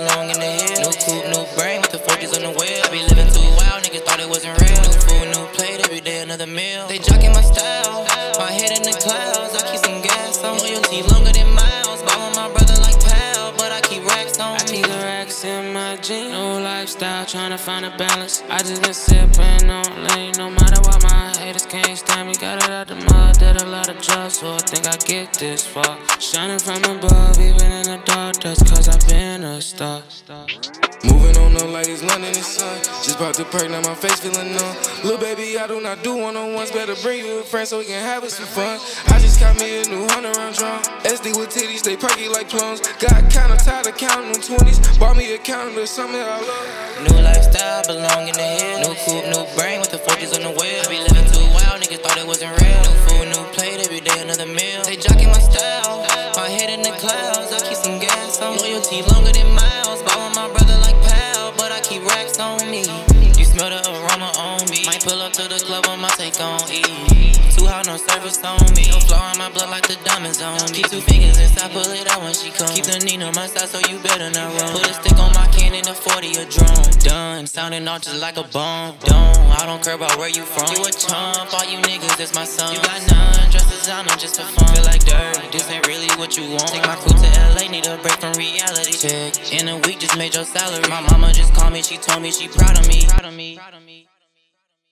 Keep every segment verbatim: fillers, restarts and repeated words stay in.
belong in the hill. New coupe, new brain, what the fuck is on the wheel? I be living too wild, niggas thought it wasn't real. New food, new plate, every day another meal. They jocking my style, my head in the clouds. I keep some gas on, loyalty longer than miles. Ballin' my brother like pal, but I keep racks on. I keep the racks in my jeans. New lifestyle, tryna find a balance. I just been sippin' on lean, no matter what my haters can't stand me. Got it out the mud, did a lot of drugs, so I think I get this far. Shining from above, even in the dark, that's cause I've been a star. Moving on up like it's London and sun. Just about to perk, now my face feeling numb. Little baby, I do not do one-on-ones. Better bring you a friend so we can have us some fun. I just got me a new hundred round drum. S D with titties, they perky like plums. Got kinda tired of counting them twenties. Bought me a counter, something I love. New lifestyle, belong in the hill. New coupe, new brain, what the fuck is on the wheel? I be living too wild, niggas thought it wasn't real. New food, new plate, every day another meal. They jocking my style, my head in the clouds. I keep some gas on, loyalty longer than miles. Ballin' my brother like pal, but I keep racks on me. You smell the aroma on me. Might pull up to the club on my take on E. Too hot, no service on me. No flaw in my blood like the diamonds on me. Keep two fingers inside, pull it out when she come. Keep the needle on my side, so you better not run. Put a stick on my cannon, a forty, a drum. Done, sounding off just like a bomb. Done, I don't care about where you from. You a chump, all you niggas is my son. You got none, dressed as I'm just for fun. Feel like dirt, this ain't really what you want. Take my coupe to L A, need a break from reality check. In a week, just made your salary. My mama just called me, she told me she proud of me.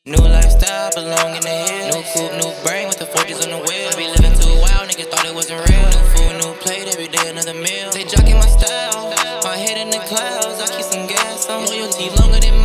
New lifestyle, belong in the hill. New coupe, new brain, what the fuck is on the wheel? I be living too wild, niggas thought it wasn't real. New food, new plate, every day another meal. They jocking my style, my head in the clouds. I keep some gas on, loyalty longer than